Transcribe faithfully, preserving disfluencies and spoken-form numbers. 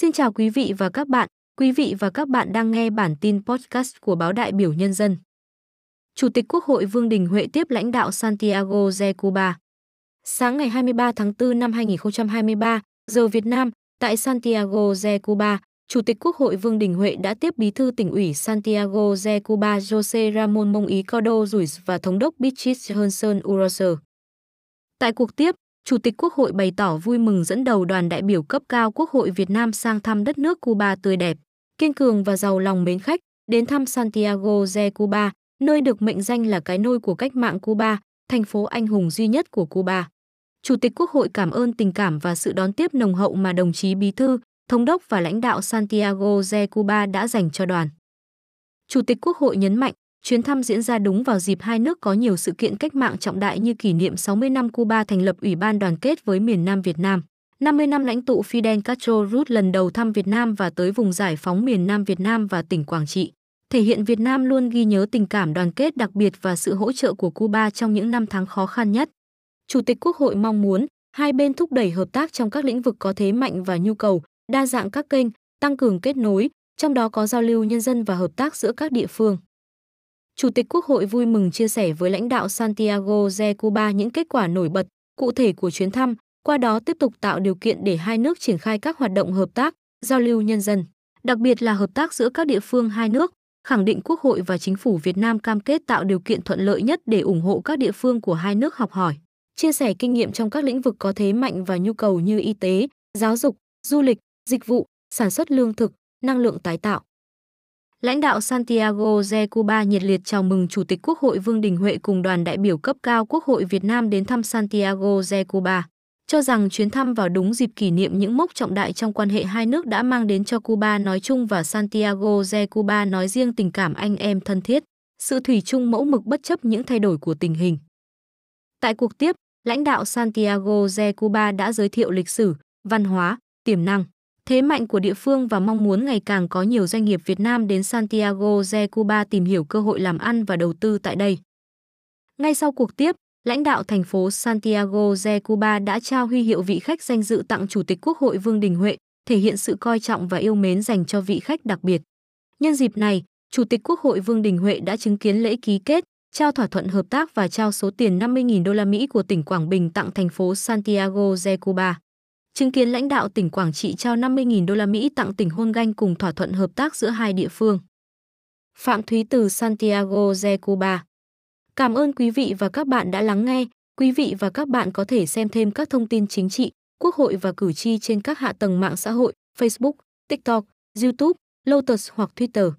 Xin chào quý vị và các bạn. Quý vị và các bạn đang nghe bản tin podcast của Báo Đại biểu Nhân dân. Chủ tịch Quốc hội Vương Đình Huệ tiếp lãnh đạo Santiago de Cuba. Sáng ngày hai mươi ba tháng tư năm hai nghìn không trăm hai mươi ba, giờ Việt Nam, tại Santiago de Cuba, Chủ tịch Quốc hội Vương Đình Huệ đã tiếp Bí thư Tỉnh ủy Santiago de Cuba José Ramón Monteagudo Ruíz và Thống đốc Beatriz Jhonson Urrutia. Tại cuộc tiếp, Chủ tịch Quốc hội bày tỏ vui mừng dẫn đầu đoàn đại biểu cấp cao Quốc hội Việt Nam sang thăm đất nước Cuba tươi đẹp, kiên cường và giàu lòng mến khách, đến thăm Santiago de Cuba, nơi được mệnh danh là cái nôi của cách mạng Cuba, thành phố anh hùng duy nhất của Cuba. Chủ tịch Quốc hội cảm ơn tình cảm và sự đón tiếp nồng hậu mà đồng chí Bí thư, Thống đốc và lãnh đạo Santiago de Cuba đã dành cho đoàn. Chủ tịch Quốc hội nhấn mạnh, chuyến thăm diễn ra đúng vào dịp hai nước có nhiều sự kiện cách mạng trọng đại như kỷ niệm sáu mươi năm Cuba thành lập Ủy ban đoàn kết với miền Nam Việt Nam, năm mươi năm lãnh tụ Fidel Castro Ruz lần đầu thăm Việt Nam và tới vùng giải phóng miền Nam Việt Nam và tỉnh Quảng Trị, thể hiện Việt Nam luôn ghi nhớ tình cảm đoàn kết đặc biệt và sự hỗ trợ của Cuba trong những năm tháng khó khăn nhất. Chủ tịch Quốc hội mong muốn hai bên thúc đẩy hợp tác trong các lĩnh vực có thế mạnh và nhu cầu, đa dạng các kênh, tăng cường kết nối, trong đó có giao lưu nhân dân và hợp tác giữa các địa phương. Chủ tịch Quốc hội vui mừng chia sẻ với lãnh đạo Santiago de Cuba những kết quả nổi bật, cụ thể của chuyến thăm, qua đó tiếp tục tạo điều kiện để hai nước triển khai các hoạt động hợp tác, giao lưu nhân dân, đặc biệt là hợp tác giữa các địa phương hai nước, khẳng định Quốc hội và Chính phủ Việt Nam cam kết tạo điều kiện thuận lợi nhất để ủng hộ các địa phương của hai nước học hỏi, chia sẻ kinh nghiệm trong các lĩnh vực có thế mạnh và nhu cầu như y tế, giáo dục, du lịch, dịch vụ, sản xuất lương thực, năng lượng tái tạo. Lãnh đạo Santiago de Cuba nhiệt liệt chào mừng Chủ tịch Quốc hội Vương Đình Huệ cùng đoàn đại biểu cấp cao Quốc hội Việt Nam đến thăm Santiago de Cuba, cho rằng chuyến thăm vào đúng dịp kỷ niệm những mốc trọng đại trong quan hệ hai nước đã mang đến cho Cuba nói chung và Santiago de Cuba nói riêng tình cảm anh em thân thiết, sự thủy chung mẫu mực bất chấp những thay đổi của tình hình. Tại cuộc tiếp, lãnh đạo Santiago de Cuba đã giới thiệu lịch sử, văn hóa, tiềm năng, thế mạnh của địa phương và mong muốn ngày càng có nhiều doanh nghiệp Việt Nam đến Santiago de Cuba tìm hiểu cơ hội làm ăn và đầu tư tại đây. Ngay sau cuộc tiếp, lãnh đạo thành phố Santiago de Cuba đã trao huy hiệu vị khách danh dự tặng Chủ tịch Quốc hội Vương Đình Huệ, thể hiện sự coi trọng và yêu mến dành cho vị khách đặc biệt. Nhân dịp này, Chủ tịch Quốc hội Vương Đình Huệ đã chứng kiến lễ ký kết, trao thỏa thuận hợp tác và trao số tiền năm mươi nghìn đô la Mỹ của tỉnh Quảng Bình tặng thành phố Santiago de Cuba. Chứng kiến lãnh đạo tỉnh Quảng Trị trao năm mươi nghìn đô la Mỹ tặng tỉnh Honduras cùng thỏa thuận hợp tác giữa hai địa phương. Phạm Thúy từ Santiago de Cuba. Cảm ơn quý vị và các bạn đã lắng nghe. Quý vị và các bạn có thể xem thêm các thông tin chính trị, Quốc hội và cử tri trên các hạ tầng mạng xã hội, Facebook, TikTok, YouTube, Lotus hoặc Twitter.